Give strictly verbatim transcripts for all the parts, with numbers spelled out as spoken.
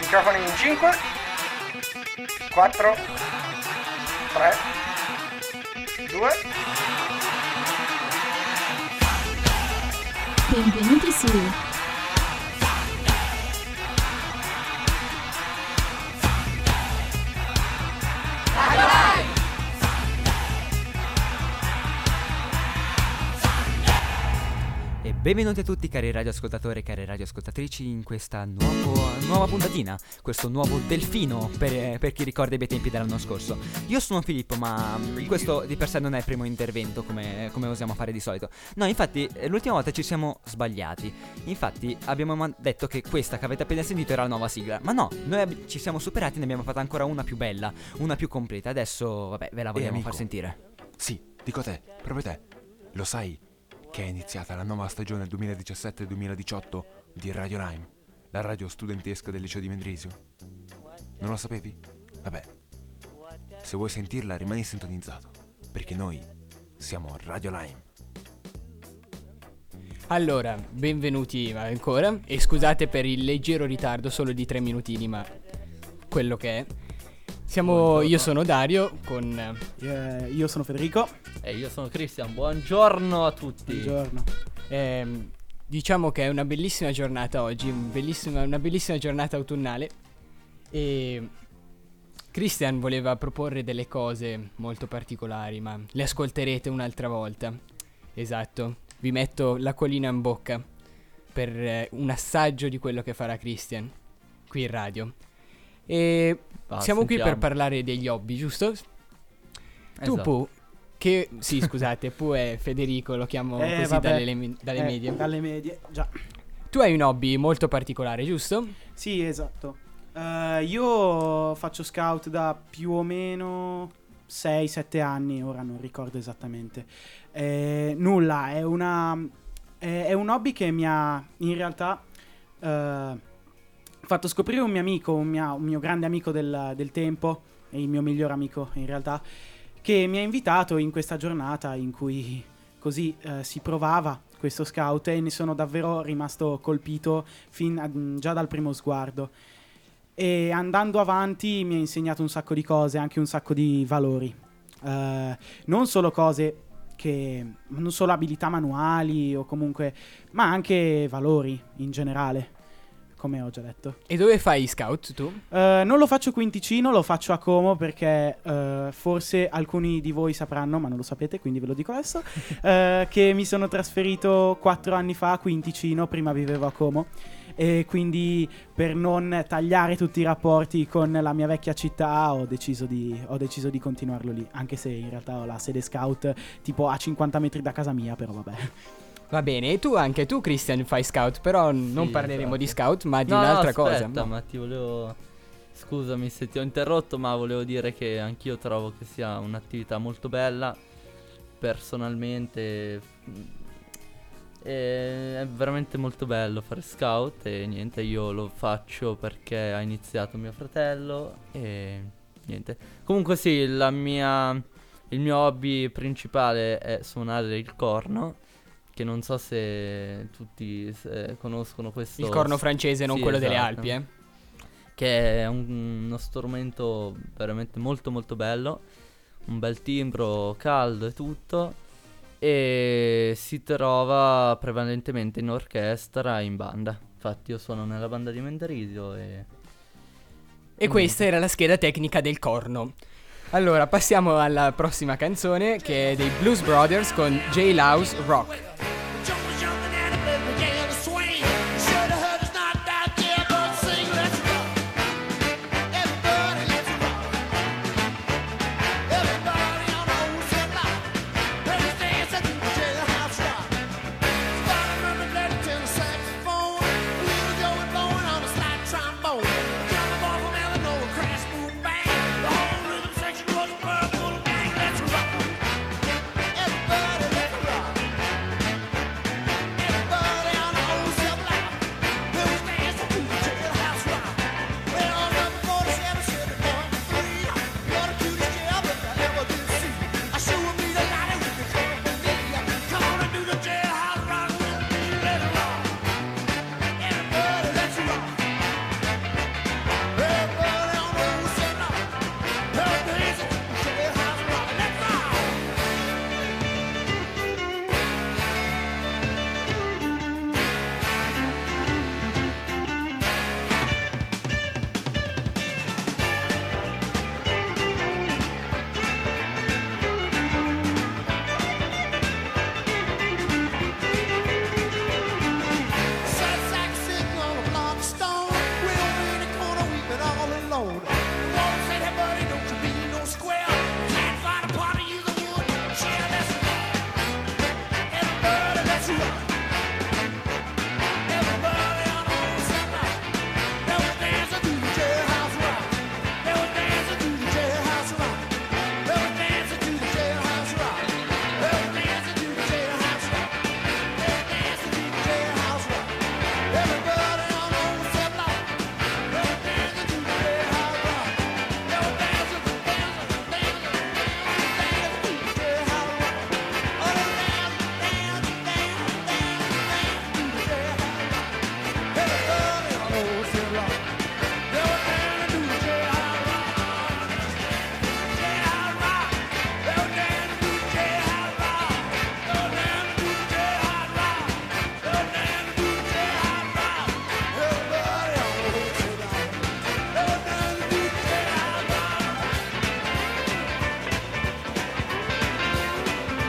Microfoni in cinque, quattro, tre, due. Benvenuti su E benvenuti a tutti cari radioascoltatori e cari radioascoltatrici in questa nuova, nuova puntatina, questo nuovo delfino per, per chi ricorda i bei tempi dell'anno scorso. Io sono Filippo, ma questo di per sé non è il primo intervento come, come usiamo fare di solito. No, infatti l'ultima volta ci siamo sbagliati, infatti abbiamo detto che questa che avete appena sentito era la nuova sigla, ma no, noi ab- ci siamo superati e ne abbiamo fatta ancora una più bella, una più completa. Adesso vabbè, ve la vogliamo far sentire. Sì, dico a te, proprio te, lo sai che è iniziata la nuova stagione duemiladiciassette duemiladiciotto di Radio Lime, la radio studentesca del liceo di Mendrisio. Non lo sapevi? Vabbè, se vuoi sentirla rimani sintonizzato, perché noi siamo Radio Lime. Allora, benvenuti ancora e scusate per il leggero ritardo solo di tre minutini, ma quello che è. Siamo, buongiorno. Io sono Dario, con... Eh, io sono Federico. E io sono Cristian, buongiorno a tutti. Buongiorno. Eh, diciamo che è una bellissima giornata oggi, un bellissima, una bellissima giornata autunnale. E Cristian voleva proporre delle cose molto particolari, ma le ascolterete un'altra volta. Esatto, vi metto l'acquolina in bocca per eh, un assaggio di quello che farà Cristian qui in radio. E ah, siamo sentiamo. qui per parlare degli hobby, giusto? Esatto. Tu Pooh, che... Sì, scusate, Pooh è Federico, lo chiamo eh, così dalle, dalle eh, medie. Dalle medie, già. Tu hai un hobby molto particolare, giusto? Sì, esatto. Uh, io faccio scout da più o meno sei sette anni, ora non ricordo esattamente. Eh, nulla, è una... È, è un hobby che mi ha, in realtà... Uh, fatto scoprire un mio amico, un mio, un mio grande amico del, del tempo, il mio miglior amico in realtà, che mi ha invitato in questa giornata in cui così eh, si provava questo scout, e ne sono davvero rimasto colpito fin a, già dal primo sguardo. E andando avanti mi ha insegnato un sacco di cose, anche un sacco di valori, eh, non solo cose che, non solo abilità manuali o comunque, ma anche valori in generale, come ho già detto. E dove fai scout tu? Uh, non lo faccio qui in Ticino, lo faccio a Como, perché uh, forse alcuni di voi sapranno, ma non lo sapete, quindi ve lo dico adesso, uh, che mi sono trasferito quattro anni fa qui in Ticino, prima vivevo a Como, e quindi per non tagliare tutti i rapporti con la mia vecchia città ho deciso di, ho deciso di continuarlo lì, anche se in realtà ho la sede scout tipo a cinquanta metri da casa mia, però vabbè. Va bene, e tu anche tu, Christian, fai scout, però sì, non parleremo infatti di scout, ma di no, un'altra aspetta, cosa. No, ma ti volevo... Scusami se ti ho interrotto, ma volevo dire che anch'io trovo che sia un'attività molto bella, personalmente. E è veramente molto bello fare scout, e niente, io lo faccio perché ha iniziato mio fratello, e niente. Comunque sì, la mia... il mio hobby principale è suonare il corno, che non so se tutti se conoscono questo... Il corno francese, non sì, quello esatto. delle Alpi, eh? Che è un, uno strumento veramente molto molto bello, un bel timbro caldo e tutto, e si trova prevalentemente in orchestra e in banda. Infatti io sono nella banda di Mentarido e... E questa mm. era la scheda tecnica del corno. Allora, passiamo alla prossima canzone, che è dei Blues Brothers con J. Lau's Rock. alone. Don't say that, buddy, don't you be no square. Can't find a part of you that would cheer. Let's run, everybody, let's run. Everybody on the whole sunlight. They were dancing through the jailhouse rock. They were dancing through the jailhouse rock. They were dancing through the jailhouse rock. They were dancing through the jailhouse rock. They were dancing through the jailhouse rock. Everybody on the whole sunlight. They were dancing through the jailhouse rock. They were dancing, dancing, dancing, dancing through the jailhouse rock. Oh, they were dancing, dancing, dancing, dancing, dancing through the jailhouse rock. Everybody on the whole sunlight. They were dancing through the jailhouse rock. Jailhouse rock. They were dancing through the jailhouse rock. They were dancing through the jailhouse rock. They were dancing through the jailhouse rock. Everybody on the whole sunlight. They were dancing through the jailhouse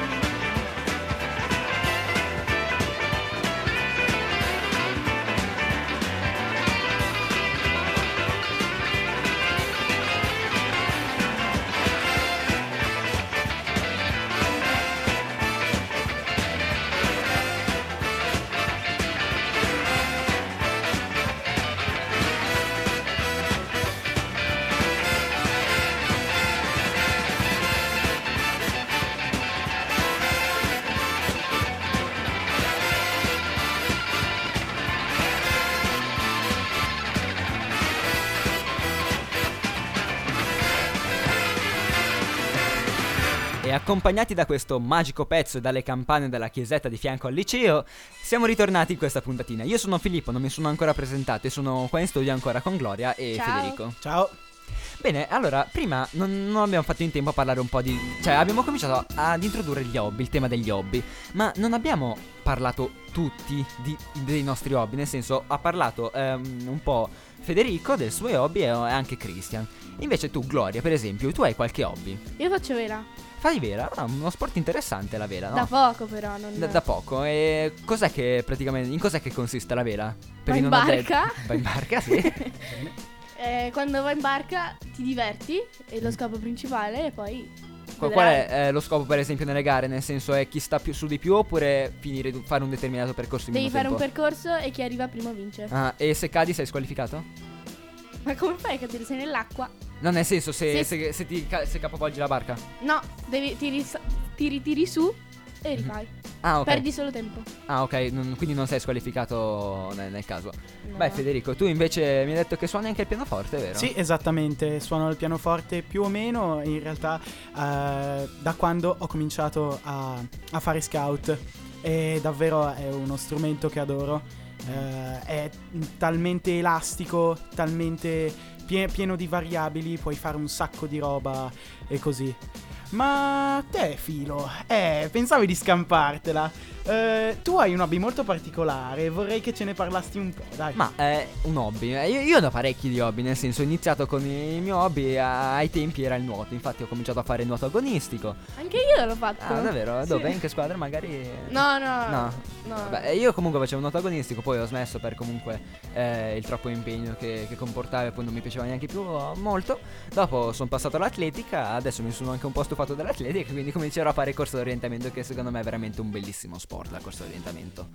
rock. E accompagnati da questo magico pezzo e dalle campane della chiesetta di fianco al liceo, siamo ritornati in questa puntatina. Io sono Filippo, non mi sono ancora presentato e sono qua in studio ancora con Gloria e Ciao. Federico. Ciao. Bene, allora, prima non, non abbiamo fatto in tempo a parlare un po' di... Cioè, abbiamo cominciato ad introdurre gli hobby, il tema degli hobby, ma non abbiamo parlato tutti di, dei nostri hobby, nel senso, ha parlato ehm, un po' Federico del suo hobby e anche Christian. Invece tu, Gloria, per esempio, tu hai qualche hobby? Io faccio vela. Fai vela? Ah, uno sport interessante la vela, no? Da poco però, non... Da, da poco, e cos'è che praticamente... In cos'è che consiste la vela? Per vai in barca? Addet- vai in barca, sì. Eh, quando vai in barca ti diverti, è lo scopo principale, e poi Qu- Qual è eh, lo scopo per esempio nelle gare? Nel senso, è chi sta più su di più oppure finire di fare un determinato percorso in devi meno fare tempo? Un percorso e chi arriva primo vince. Ah, e se cadi sei squalificato? Ma come fai a cadere? Sei nell'acqua? No, nel senso, se, se... se, se ti ca- se capovolgi la barca? No, devi, ti, ris- ti ritiri su e rifai. Mm-hmm. Ah, ok. Perdi solo tempo. Ah, ok, non, quindi non sei squalificato nel, nel caso. No. Beh, Federico, tu invece mi hai detto che suoni anche il pianoforte, vero? Sì, esattamente, suono il pianoforte più o meno, in realtà, eh, da quando ho cominciato a, a fare scout. E davvero è uno strumento che adoro, eh, è talmente elastico, talmente pie- pieno di variabili, puoi fare un sacco di roba e così. Ma te, Filo, eh, pensavi di scampartela. Eh, tu hai un hobby molto particolare, vorrei che ce ne parlassi un po', dai. Ma eh, un hobby? Io, io ho parecchi di hobby, nel senso, ho iniziato con il mio hobby, a, ai tempi era il nuoto, infatti ho cominciato a fare il nuoto agonistico. Anche io l'ho fatto. Ah, davvero? Sì. Dove? In che squadra magari? No, no. No. no. Vabbè, io comunque facevo il nuoto agonistico, poi ho smesso per comunque eh, il troppo impegno che, che comportava, e poi non mi piaceva neanche più molto. Dopo sono passato all'atletica, adesso mi sono anche un po' stufato dell'atletica, quindi comincerò a fare corso d'orientamento, che secondo me è veramente un bellissimo sport, la corsa d'orientamento.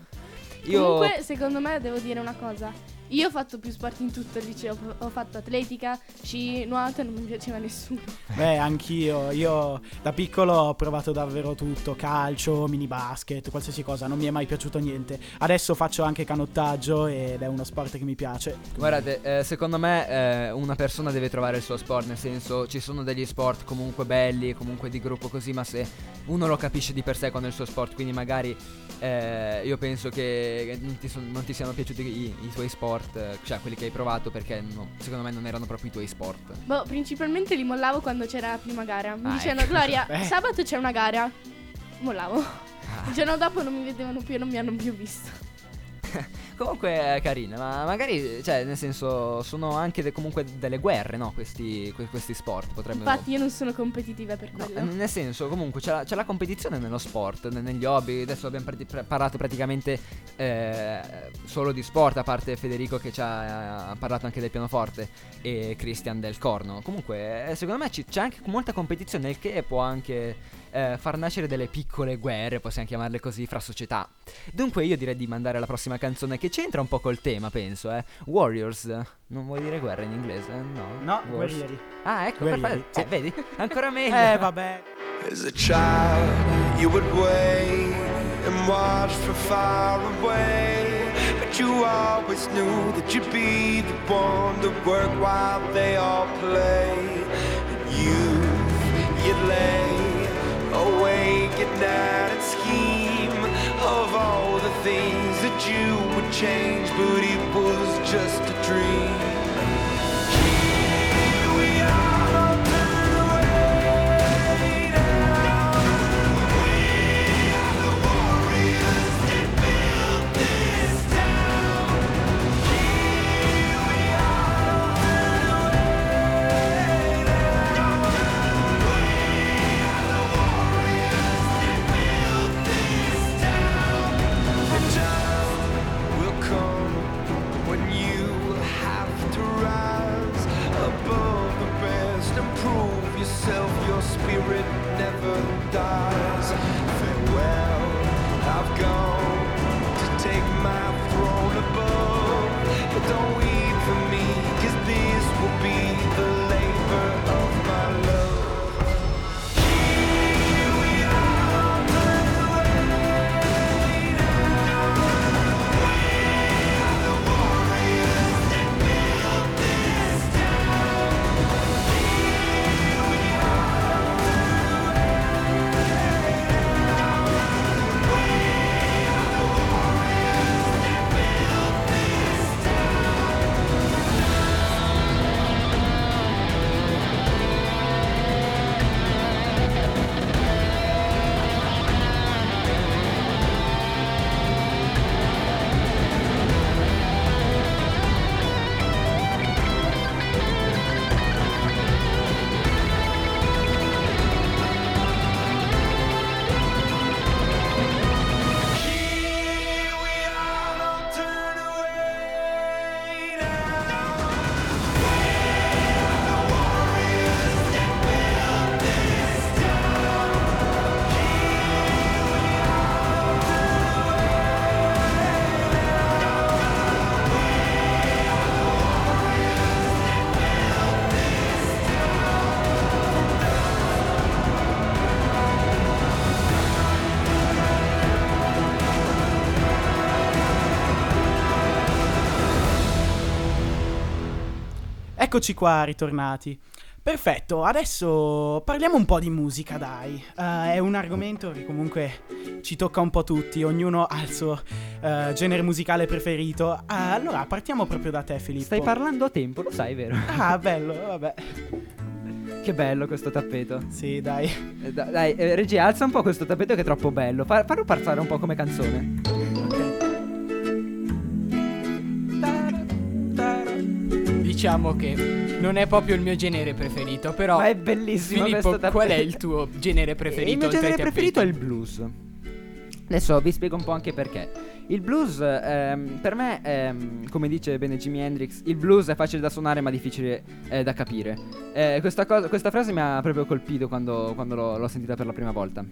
Io... Comunque, secondo me, devo dire una cosa. Io ho fatto più sport in tutto il liceo. Ho fatto atletica, sci, nuoto, e non mi piaceva nessuno. Beh, anch'io. Io da piccolo ho provato davvero tutto. Calcio, mini basket, qualsiasi cosa. Non mi è mai piaciuto niente. Adesso faccio anche canottaggio ed è uno sport che mi piace. Quindi... Guardate, eh, secondo me eh, una persona deve trovare il suo sport. Nel senso, ci sono degli sport comunque belli, comunque di gruppo così, ma se uno lo capisce di per sé con il suo sport, quindi magari eh, io penso che non ti, son, non ti siano piaciuti i, i tuoi sport, cioè quelli che hai provato, perché no, secondo me non erano proprio i tuoi sport. Boh, principalmente li mollavo quando c'era la prima gara. Mi ah, dicevano, ecco. Gloria, Beh. sabato c'è una gara. Mollavo. Ah. Il giorno dopo non mi vedevano più e non mi hanno più visto. Comunque è carina, ma magari, cioè, nel senso, sono anche de- comunque delle guerre, no? Questi, que- questi sport potrebbero... Infatti io non sono competitiva per quello, no, nel senso, comunque c'è la, c'è la competizione nello sport, ne- negli hobby. Adesso abbiamo pr- pr- parlato praticamente eh, solo di sport, a parte Federico che ci ha, ha parlato anche del pianoforte, e Christian del corno. Comunque, eh, secondo me c- c'è anche molta competizione, il che può anche... Eh, far nascere delle piccole guerre, possiamo chiamarle così, fra società. Dunque io direi di mandare la prossima canzone, che c'entra un po' col tema, penso, eh Warriors. Non vuoi dire guerra in inglese? No, no, Wars. Guerrieri. Ah, ecco, guerrieri. Perfetto, eh, vedi? Ancora meglio. Eh, vabbè. As a child you would wait and watch from far away, but you always knew that you'd be the one to work while they all play. And you, you'd lay awake at night and scheme of all the things that you would change, but it was just a dream. Here we are, open way down. We are the warriors that built this town. Here we are, open way down. Prove yourself, your spirit never dies. Farewell, I've gone to take my throne above, but don't weep for me, 'cause this will be the labor of my love. Eccoci qua, ritornati. Perfetto, adesso parliamo un po' di musica, dai. Uh, è un argomento che comunque ci tocca un po' tutti, ognuno ha il suo uh, genere musicale preferito. Uh, allora, partiamo proprio da te, Filippo. Stai parlando a tempo, lo sai, vero? Ah, bello, vabbè. Che bello questo tappeto. Sì, dai. Eh, da- dai, eh, regia, alza un po' questo tappeto che è troppo bello. Fa- farlo passare un po' come canzone. Ok. Diciamo che non è proprio il mio genere preferito, però... Ma è bellissimo. Filippo, qual è il tuo genere preferito? Il mio genere preferito è il blues. Adesso vi spiego un po' anche perché. Il blues, ehm, per me, ehm, come dice bene Jimi Hendrix, il blues è facile da suonare ma difficile eh, da capire. Eh, questa, cosa, questa frase mi ha proprio colpito quando, quando l'ho, l'ho sentita per la prima volta.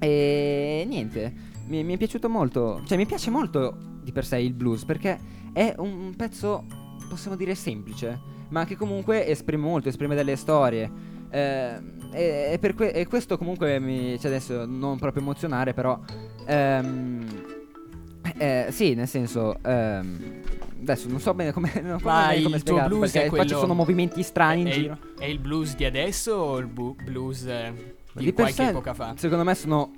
E niente, mi, mi è piaciuto molto. Cioè, mi piace molto di per sé il blues, perché è un, un pezzo... possiamo dire semplice, ma che comunque esprime molto, esprime delle storie. Eh, e, e, per que- e questo comunque mi, cioè adesso non proprio emozionare, però ehm, eh, sì, nel senso ehm, adesso non so bene come, non ma bene come spiegarlo, perché qua ci sono movimenti strani è, in è giro. Il, è il blues di adesso o il bu- blues eh, di, di qualche sé, epoca fa? Secondo me sono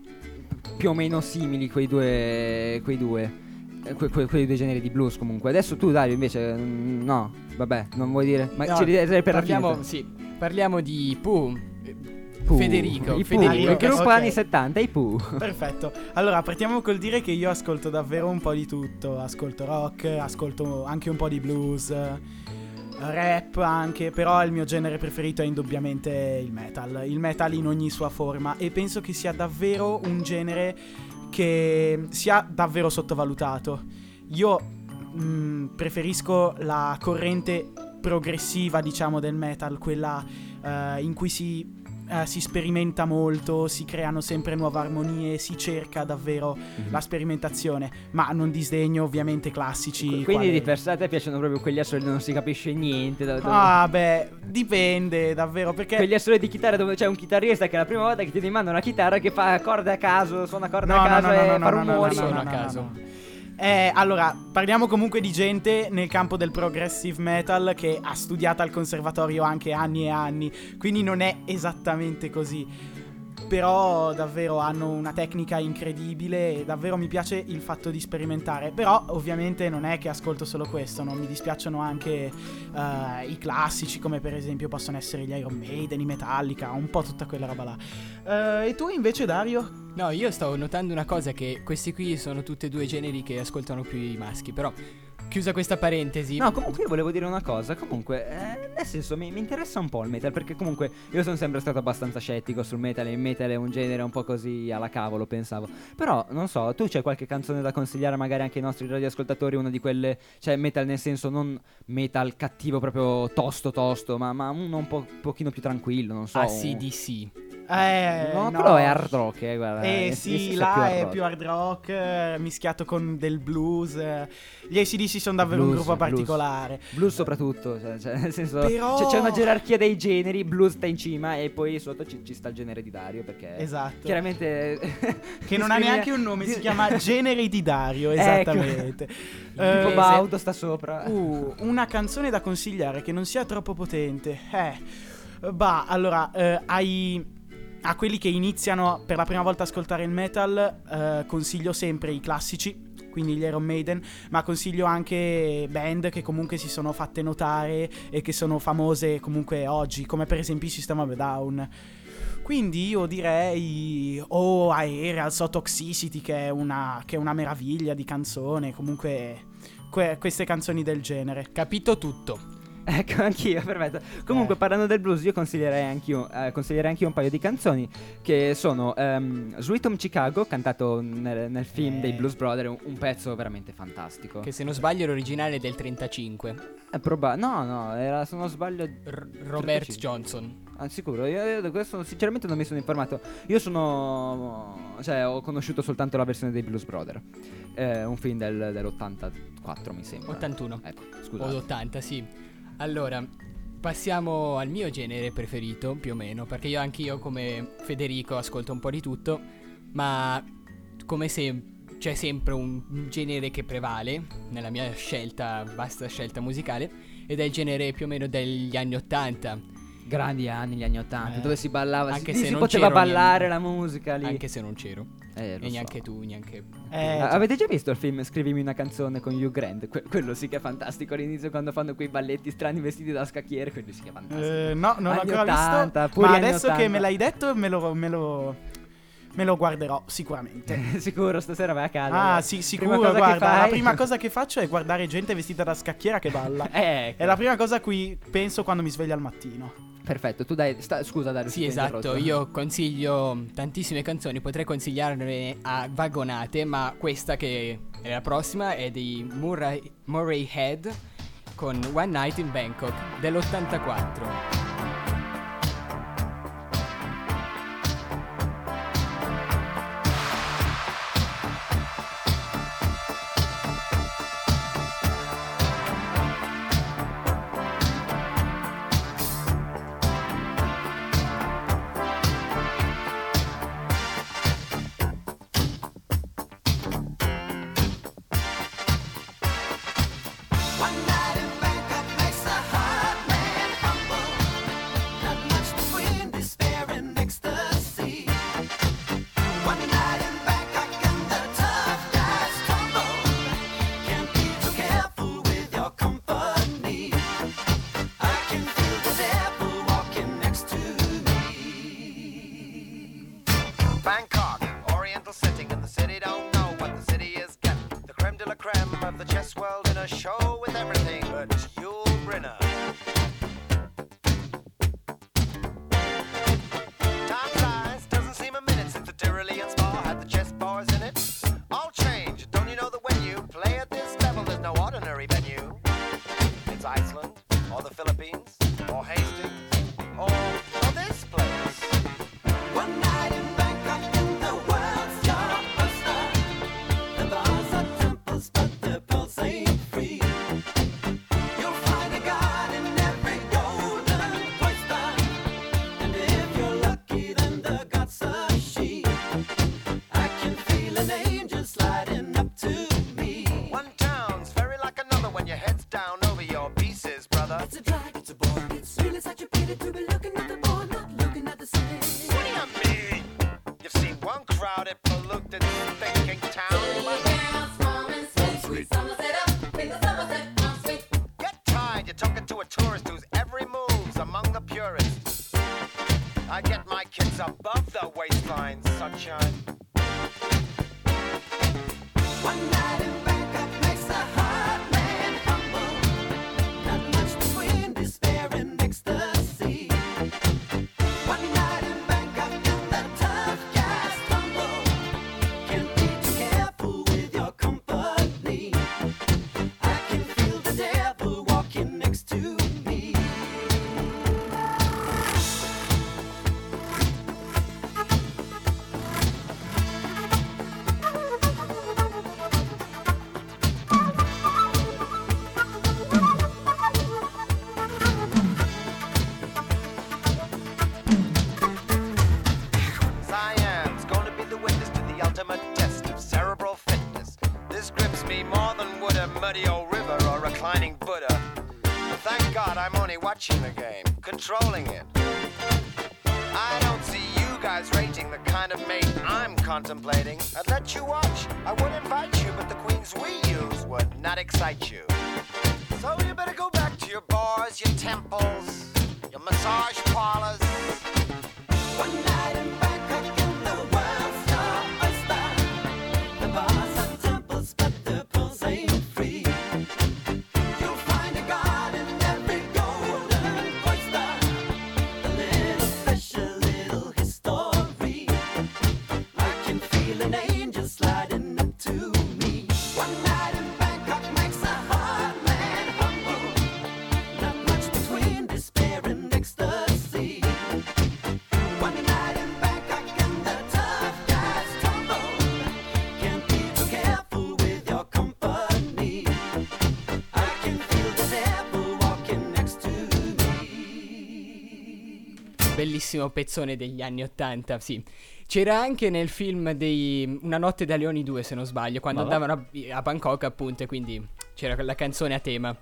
più o meno simili quei due, quei due. Que- que- quei due generi di blues comunque. Adesso tu, Dario, invece mh, no, vabbè, non vuoi dire, ma no, ci riderei per parliamo, la fine. Sì, parliamo di Pooh. Pooh. Federico, I Federico. Gruppo okay. anni settanta, i Pooh. Perfetto. Allora partiamo col dire che io ascolto davvero un po' di tutto. Ascolto rock, ascolto anche un po' di blues, rap anche, però il mio genere preferito è indubbiamente il metal. Il metal in ogni sua forma, e penso che sia davvero un genere che sia davvero sottovalutato. Io mh, preferisco la corrente progressiva, diciamo, del metal, quella uh, in cui si Uh, si sperimenta molto, si creano sempre nuove armonie, si cerca davvero mm-hmm. la sperimentazione, ma non disdegno ovviamente classici. Quindi quale... di per sé a te piacciono proprio quegli assoli dove non si capisce niente da... Ah beh, dipende davvero, perché quegli assoli di chitarra dove c'è un chitarrista che è la prima volta che ti demanda una chitarra che fa corde a caso, suona corde no, a caso no, no, e no, no, fa rumori no, no, no, no, no, a caso no, no. Eh, allora, parliamo comunque di gente nel campo del progressive metal che ha studiato al conservatorio anche anni e anni, quindi non è esattamente così. Però davvero hanno una tecnica incredibile e davvero mi piace il fatto di sperimentare. Però ovviamente non è che ascolto solo questo, non mi dispiacciono anche uh, i classici, come per esempio possono essere gli Iron Maiden, i Metallica, un po' tutta quella roba là. Uh, e tu invece, Dario? No, io stavo notando una cosa, che questi qui sono tutti e due generi che ascoltano più i maschi, però... Chiusa questa parentesi. No, comunque io volevo dire una cosa. Comunque, eh, nel senso, mi, mi interessa un po' il metal, perché comunque io sono sempre stato abbastanza scettico sul metal. Il metal è un genere un po' così alla cavolo, pensavo. Però, non so, tu c'hai qualche canzone da consigliare magari anche ai nostri radioascoltatori? Una di quelle, cioè metal nel senso non metal cattivo, proprio tosto tosto, ma, ma uno un po', pochino più tranquillo, non so. Ah sì, di sì. Eh, no, no, però è hard rock, eh, guarda. Eh, eh sì, sì, là è più hard rock, più hard rock eh, mischiato con del blues. eh. Gli A C D C sono davvero blues, un gruppo blues. particolare. Blues soprattutto, cioè, cioè, nel senso, però... cioè, c'è una gerarchia dei generi. Blues sta in cima e poi sotto ci, ci sta il genere di Dario, perché esatto. Chiaramente che non ha neanche un nome, si chiama genere di Dario, esattamente. Ecco. eh, tipo Baudo sta sopra. Uh, una canzone da consigliare che non sia troppo potente. Eh, bah, allora, eh, hai... A quelli che iniziano per la prima volta a ascoltare il metal eh, consiglio sempre i classici, quindi gli Iron Maiden, ma consiglio anche band che comunque si sono fatte notare e che sono famose comunque oggi, come per esempio i System of a Down. Quindi io direi o oh, Aerial, So Toxicity, che è una, che è una meraviglia di canzone, comunque que- queste canzoni del genere. Capito tutto. Ecco, anch'io, perfetto. Comunque, eh. parlando del blues, io consiglierei anch'io, eh, consiglierei anch'io un paio di canzoni, che sono um, Sweet Home Chicago, cantato nel, nel film eh. dei Blues Brothers, un, un pezzo veramente fantastico. Che se non sbaglio l'originale è del trentacinque. Eh, proba- no, no, era, se non sbaglio... R- Robert trentacinque. Johnson. Ah, sicuro, io, io questo sinceramente non mi sono informato. Io sono... cioè, ho conosciuto soltanto la versione dei Blues Brothers. Eh, un film del, dell'ottantaquattro, mi sembra. ottantuno. Ecco, scusate. O ottanta, sì. Allora, passiamo al mio genere preferito, più o meno, perché io anch'io, come Federico, ascolto un po' di tutto, ma come sempre c'è sempre un genere che prevale nella mia scelta, vasta scelta musicale, ed è il genere più o meno degli anni ottanta. Grandi anni, gli anni ottanta, eh, dove si ballava, anche si, se si non poteva ballare niente. La musica lì. Anche se non c'ero. Eh, e neanche so. tu, neanche... Eh, ah, avete già visto il film Scrivimi una canzone con Hugh Grant? Que- quello sì che è fantastico all'inizio, quando fanno quei balletti strani vestiti da scacchiere, quello sì che è fantastico. Eh, no, non l'ho ancora ottanta, visto, ma adesso ottanta. Che me l'hai detto me lo... Me lo... Me lo guarderò sicuramente. Sicuro, stasera vai a casa. Ah, sì, sicuro, prima guarda, fai... la prima cosa che faccio è guardare gente vestita da scacchiera che balla. Ecco. È la prima cosa a cui penso quando mi sveglio al mattino. Perfetto, tu dai, sta... scusa Dario. Sì, esatto, io consiglio tantissime canzoni, potrei consigliarne a vagonate, ma questa che è la prossima è di Murray, Murray Head con One Night in Bangkok dell'ottantaquattro. One night in Bangkok makes the heart man humble. Bangkok, oriental setting, and the city don't know what the city is getting. The creme de la creme of the chess world in a show with everything but Yul Brynner. Time flies, doesn't seem a minute since the Tyrolean Spa had the chess bars in it. All change, don't you know that when you play at this level, there's no ordinary venue. It's Iceland, or the Philippines, or Hastings, or, or this place. One night in Bangkok and the world's blockbuster. The bars are temples but the pulse ain't free. You'll find a god in every golden oyster. And if you're lucky then the god's a she. I can feel an angel sliding up to me. One town's very like another when your head's down over your pieces, brother. It's a drag, it's a bore, it's really such a pity to be looking at the ball, not looking at the city. One crowded, polluted, thinking town. Get tired, you're talking to a tourist whose every move's among the purists. I get my kids above the waistline, sunshine. One night in Bangkok makes the hard man humble. Not much between despair and ecstasy. One night. Watching the game, controlling it. I don't see you guys rating the kind of mate I'm contemplating. I'd let you watch, I would invite you, but the queens we use would not excite you. So you better go back to your bars, your temples, your massage parlors. One night in Bangkok in the world star oyster. The bars are temples, but the pools ain't free. Bellissimo pezzone degli anni ottanta, sì. C'era anche nel film dei Una Notte da Leoni due, se non sbaglio, quando Mala. andavano a, a Bangkok, appunto, e quindi c'era quella canzone a tema.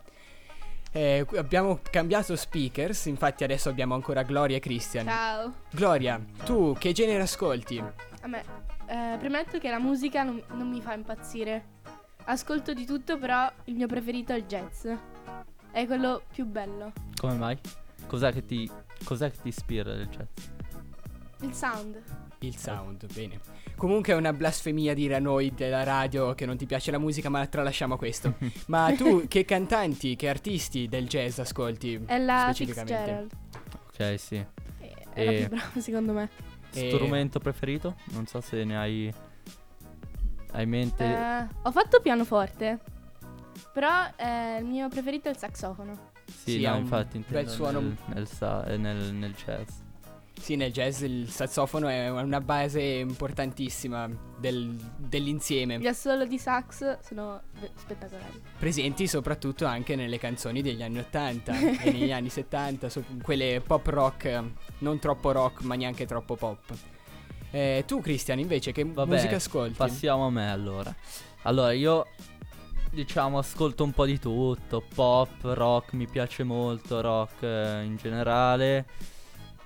Eh, abbiamo cambiato speakers, infatti adesso abbiamo ancora Gloria e Christian. Ciao. Gloria, tu che genere ascolti? A me, eh, premetto che la musica non, non mi fa impazzire. Ascolto di tutto, però il mio preferito è il jazz. È quello più bello. Come mai? Cos'è che ti, cos'è che ti ispira del jazz? Il sound. Il sound, bene. Comunque è una blasfemia dire a noi della radio che non ti piace la musica, ma tralasciamo questo. Ma tu che cantanti, che artisti del jazz ascolti Ella specificamente? Fitzgerald. Ok, sì. È la più brava secondo me. E... strumento preferito? Non so se ne hai hai in mente. Uh, ho fatto pianoforte, però eh, il mio preferito è il saxofono. Sì, sì, no, infatti intendo bel suono nel, nel, sa- nel, nel jazz. Sì, nel jazz il sassofono è una base importantissima del, dell'insieme. Gli assoli di sax sono spettacolari. Presenti soprattutto anche nelle canzoni degli anni ottanta e negli anni settanta, so, quelle pop rock, non troppo rock ma neanche troppo pop. eh, Tu Christian invece che Vabbè, musica ascolti? Passiamo a me allora. Allora io... diciamo ascolto un po' di tutto, pop, rock, mi piace molto, rock eh, in generale.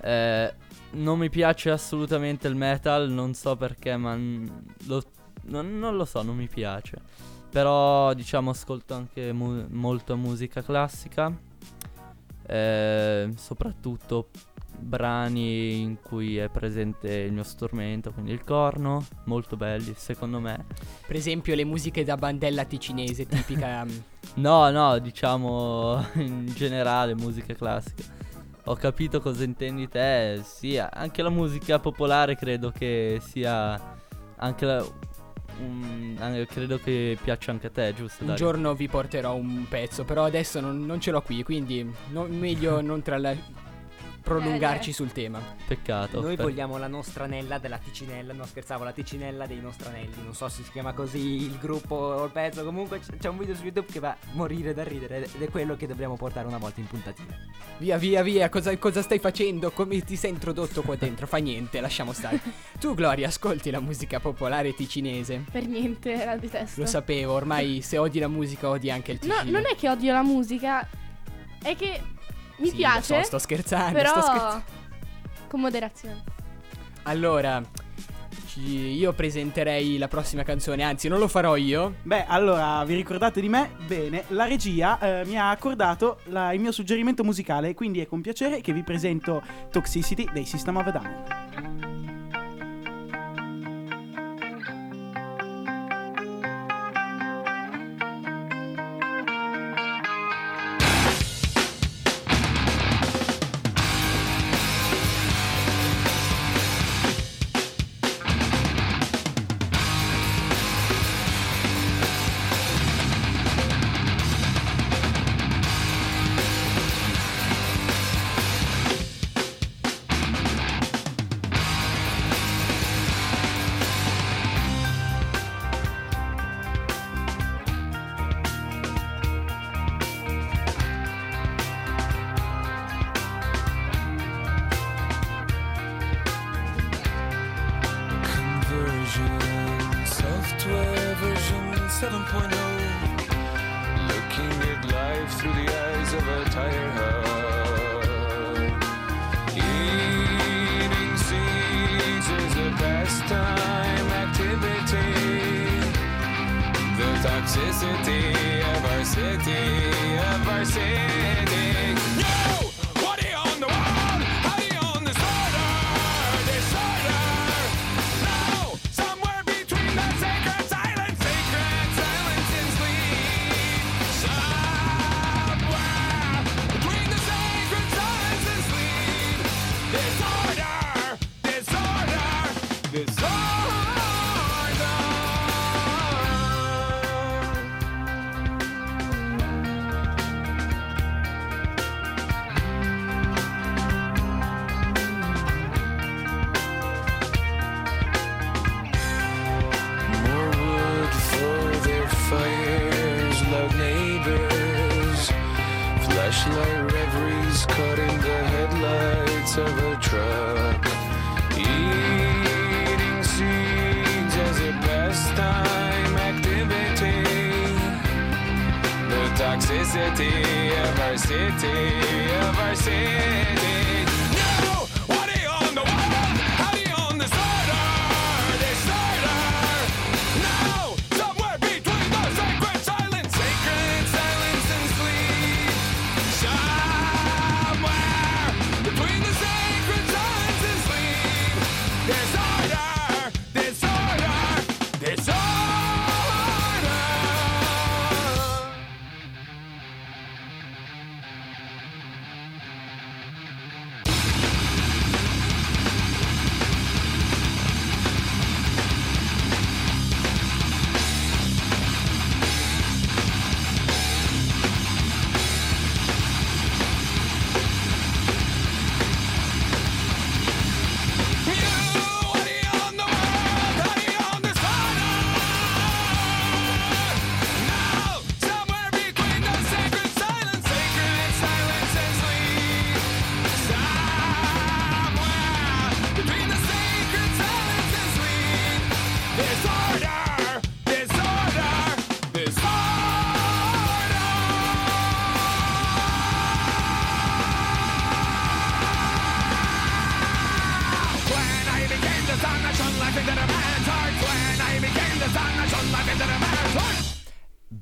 eh, Non mi piace assolutamente il metal, non so perché, ma n- lo, non, non lo so, non mi piace. Però diciamo ascolto anche mu- molto musica classica, eh, soprattutto brani in cui è presente il mio strumento, quindi il corno, molto belli secondo me. Per esempio le musiche da bandella ticinese tipica? No, no, diciamo in generale musica classica. Ho capito cosa intendi te, sì, anche la musica popolare credo che sia anche la... Um, eh, credo che piaccia anche a te, giusto? Un Dario? Giorno vi porterò un pezzo, però adesso non, non ce l'ho qui, quindi no, meglio non trala- prolungarci eh, sul tema. Peccato. Noi per... vogliamo la nostranella della ticinella, no scherzavo, la ticinella dei nostranelli, non so se si chiama così il gruppo o il pezzo, comunque c- c'è un video su YouTube che va a morire da ridere ed è quello che dobbiamo portare una volta in puntatina. Via via via, cosa, cosa stai facendo? Come ti sei introdotto qua dentro? Fa niente, lasciamo stare. Tu Gloria, ascolti la musica popolare ticinese? Per niente, la detesto. Lo sapevo, ormai se odi la musica odi anche il Ticino. No, non è che odio la musica, è che... Mi sì, piace, lo so, sto scherzando, però sto scherzando. Con moderazione. Allora, io presenterei la prossima canzone, anzi non lo farò io. Beh, allora, vi ricordate di me? Bene, la regia eh, mi ha accordato la, il mio suggerimento musicale, quindi è con piacere che vi presento Toxicity dei System of a Down.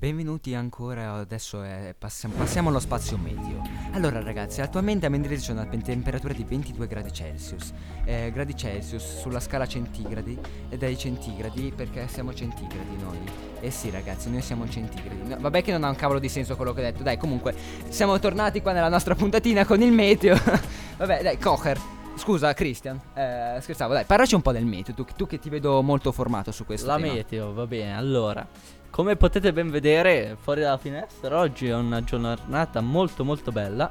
benvenuti ancora, adesso è, passiamo, passiamo allo spazio meteo. Allora ragazzi, attualmente a Mendrisio c'è una temperatura di ventidue gradi Celsius, eh, gradi Celsius sulla scala centigradi, e dai centigradi perché siamo centigradi noi. Eh sì ragazzi, noi siamo centigradi, no, vabbè che non ha un cavolo di senso quello che ho detto, dai comunque siamo tornati qua nella nostra puntatina con il meteo. Vabbè dai, Cocker. Scusa Christian, eh, scherzavo, dai, parlaci un po' del meteo, tu, tu che ti vedo molto formato su questo. La tema. Meteo, va bene, allora, come potete ben vedere fuori dalla finestra, oggi è una giornata molto molto bella,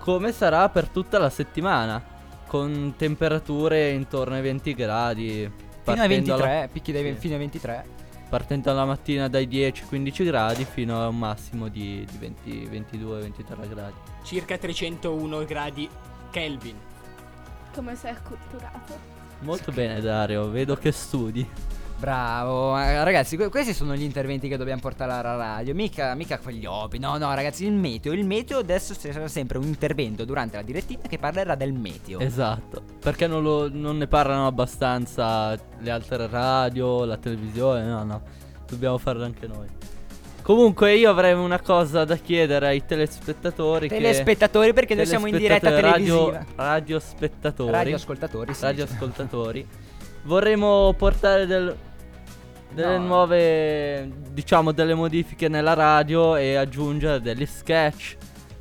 come sarà per tutta la settimana, con temperature intorno ai venti gradi. Fino ai ventitré, alla... picchi dai sì. Fino ai ventitré. Partendo alla mattina dai dieci quindici gradi fino a un massimo di, di venti, ventidue ventitré gradi. Circa trecentouno gradi Kelvin. Come sei acculturato. Molto bene Dario, vedo che studi. Bravo, ragazzi, que- questi sono gli interventi che dobbiamo portare alla radio. Mica, mica quegli hobby, no no ragazzi, il meteo, il meteo adesso sarà sempre un intervento durante la direttina che parlerà del meteo. Esatto, perché non, lo, non ne parlano abbastanza le altre radio, la televisione, no no, dobbiamo farlo anche noi. Comunque io avrei una cosa da chiedere ai telespettatori. Telespettatori che... perché noi siamo in diretta televisiva. Radio, radiospettatori. Radioascoltatori. Sì, radioascoltatori. Vorremmo portare del, delle no. nuove, diciamo, delle modifiche nella radio e aggiungere degli sketch,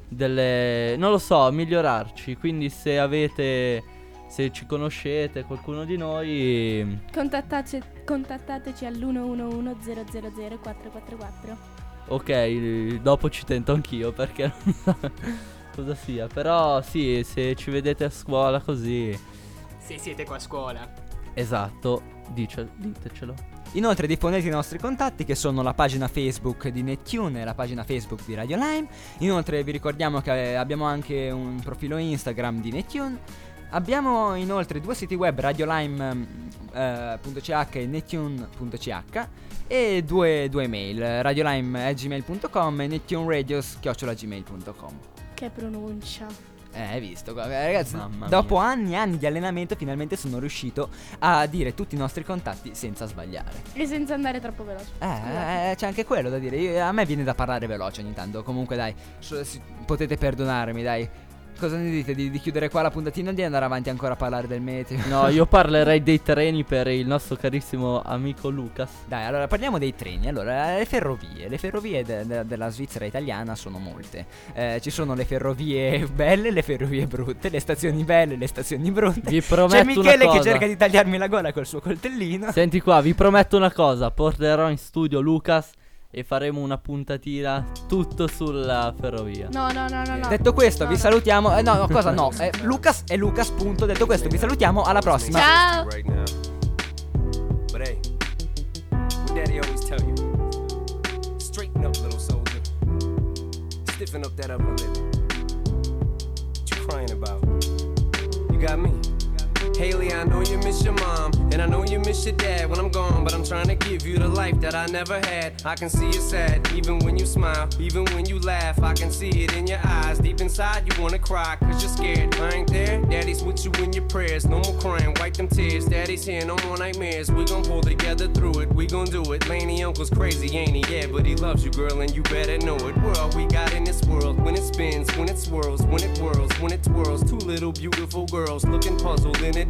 delle, non lo so, migliorarci. Quindi se avete, se ci conoscete, qualcuno di noi, contattateci, contattateci all'uno uno uno zero zero zero quattro quattro quattro. Ok, dopo ci tento anch'io perché non so cosa sia. Però sì, se ci vedete a scuola così. Se siete qua a scuola. Esatto, dice, ditecelo. Inoltre disponete i nostri contatti che sono la pagina Facebook di NetTune e la pagina Facebook di Radio Lime. Inoltre vi ricordiamo che abbiamo anche un profilo Instagram di NetTune. Abbiamo inoltre due siti web, radio lime punto c h e netune punto c h, e due, due mail, radiolime punto gmail punto com e netune radios punto gmail punto com. Che pronuncia? Eh, hai visto, ragazzi, mamma dopo mia. anni e anni di allenamento finalmente sono riuscito a dire tutti i nostri contatti senza sbagliare. E senza andare troppo veloce. Eh, eh c'è anche quello da dire, io, a me viene da parlare veloce ogni tanto, comunque dai, so, si, potete perdonarmi dai. Cosa ne dite di, di chiudere qua la puntatina e di andare avanti ancora a parlare del meteo? No, io parlerei dei treni per il nostro carissimo amico Lucas. Dai, allora parliamo dei treni. Allora, le ferrovie. Le ferrovie de- de- della Svizzera italiana sono molte. Eh, ci sono le ferrovie belle, le ferrovie brutte, le stazioni belle, le stazioni brutte. Vi prometto una cosa. C'è Michele che cerca di tagliarmi la gola col suo coltellino. Senti qua, vi prometto una cosa. Porterò in studio Lucas e faremo una puntatina tutto sulla ferrovia. No, no, no, no, no. Detto questo, no, vi no. salutiamo. Eh, no, no, cosa no? Eh, Lucas e Lucas, punto. Detto questo, vi salutiamo. Alla prossima. Ciao. Haley, I know you miss your mom, and I know you miss your dad when I'm gone, but I'm trying to give you the life that I never had. I can see you sad, even when you smile, even when you laugh, I can see it in your eyes. Deep inside, you wanna cry, cause you're scared. I ain't there, daddy's with you in your prayers. No more crying, wipe them tears, daddy's here, no more nightmares. We gon' pull together through it, we gon' do it. Laney uncle's crazy, ain't he? Yeah, but he loves you, girl, and you better know it. We're all we got in this world, when it spins, when it swirls, when it whirls, when it twirls. Two little beautiful girls, looking puzzled in it.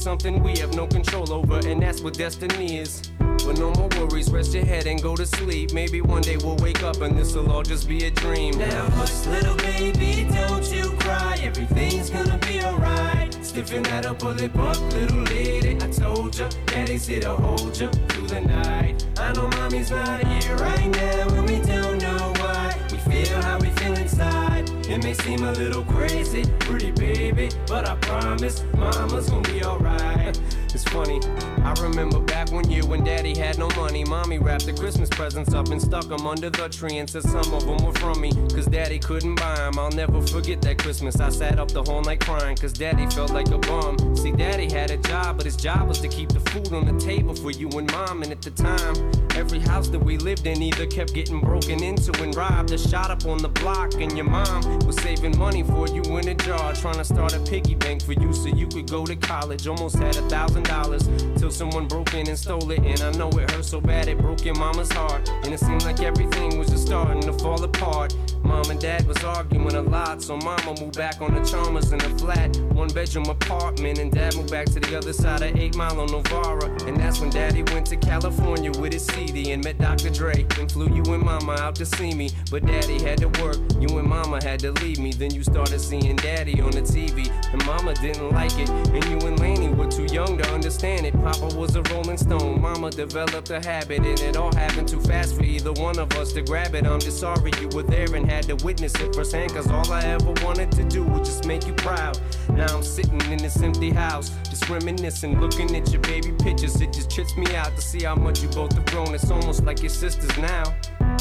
something Something we have no control over, and that's what destiny is. But no more worries, rest your head and go to sleep. Maybe one day we'll wake up and this'll all just be a dream. Now hush little baby, don't you cry, everything's gonna be alright. Stiffen that up, pull it up, little lady, I told ya, daddy's here to hold ya through the night. I know mommy's not here right now, and we don't know why. We feel how we feel inside. It may seem a little crazy, pretty baby, but I promise mama's gonna be alright. which is funny. I remember back one year when daddy had no money. Mommy wrapped the Christmas presents up and stuck them under the tree and said some of them were from me, cause daddy couldn't buy them. I'll never forget that Christmas. I sat up the whole night crying, cause daddy felt like a bum. See, daddy had a job, but his job was to keep the food on the table for you and mom. And at the time, every house that we lived in either kept getting broken into and robbed or shot up on the block. And your mom was saving money for you in a jar, trying to start a piggy bank for you so you could go to college. Almost had a thousand dollars till someone broke in and stole it. And I know it hurt so bad it broke your mama's heart. And it seemed like everything was just starting to fall apart. Mom and dad was arguing a lot, so mama moved back on the Chalmers in a flat one bedroom apartment, and dad moved back to the other side of Eight Mile on Novara. And that's when daddy went to California with his C D and met Doctor Dre and flew you and mama out to see me. But daddy had to work, you and mama had to leave me. Then you started seeing daddy on the T V and mama didn't like it, and you and Lainey were too young to understand it. Papa was a rolling stone, mama developed a habit, and it all happened too fast for either one of us to grab it. I'm just sorry you were there and had to witness it firsthand, cause all I ever wanted to do was just make you proud. Now I'm sitting in this empty house, just reminiscing, looking at your baby pictures. It just trips me out to see how much you both have grown. It's almost like your sisters now.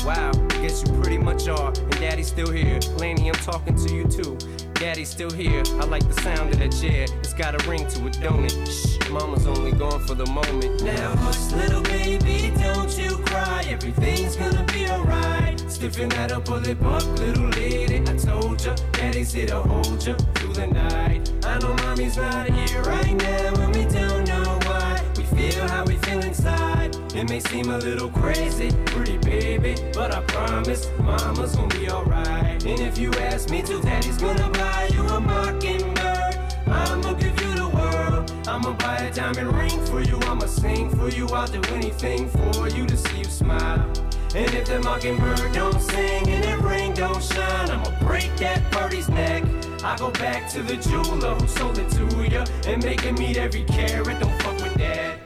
Wow, I guess you pretty much are. And daddy's still here. Lanny, I'm talking to you too. Daddy's still here. I like the sound of that chair. It's got a ring to it, don't it? Shh, mama's only gone for the moment. Now hush, little baby, don't you cry. Everything's gonna be alright. Stiffen that up, pull it up, little lady. I told ya, daddy's here to hold ya through the night. I know mommy's not here right now, and we don't know why. We feel how we feel inside. It may seem a little crazy, pretty baby, but I promise mama's gonna be alright. And if you ask me to, daddy's gonna buy you a mockingbird. I'ma give you the world. I'ma buy a diamond ring for you. I'ma sing for you. I'll do anything for you to see you smile. And if the mockingbird don't sing and that ring don't shine, I'ma break that birdie's neck. I go back to the jeweler who sold it to you and make him eat every carrot. Don't fuck with that.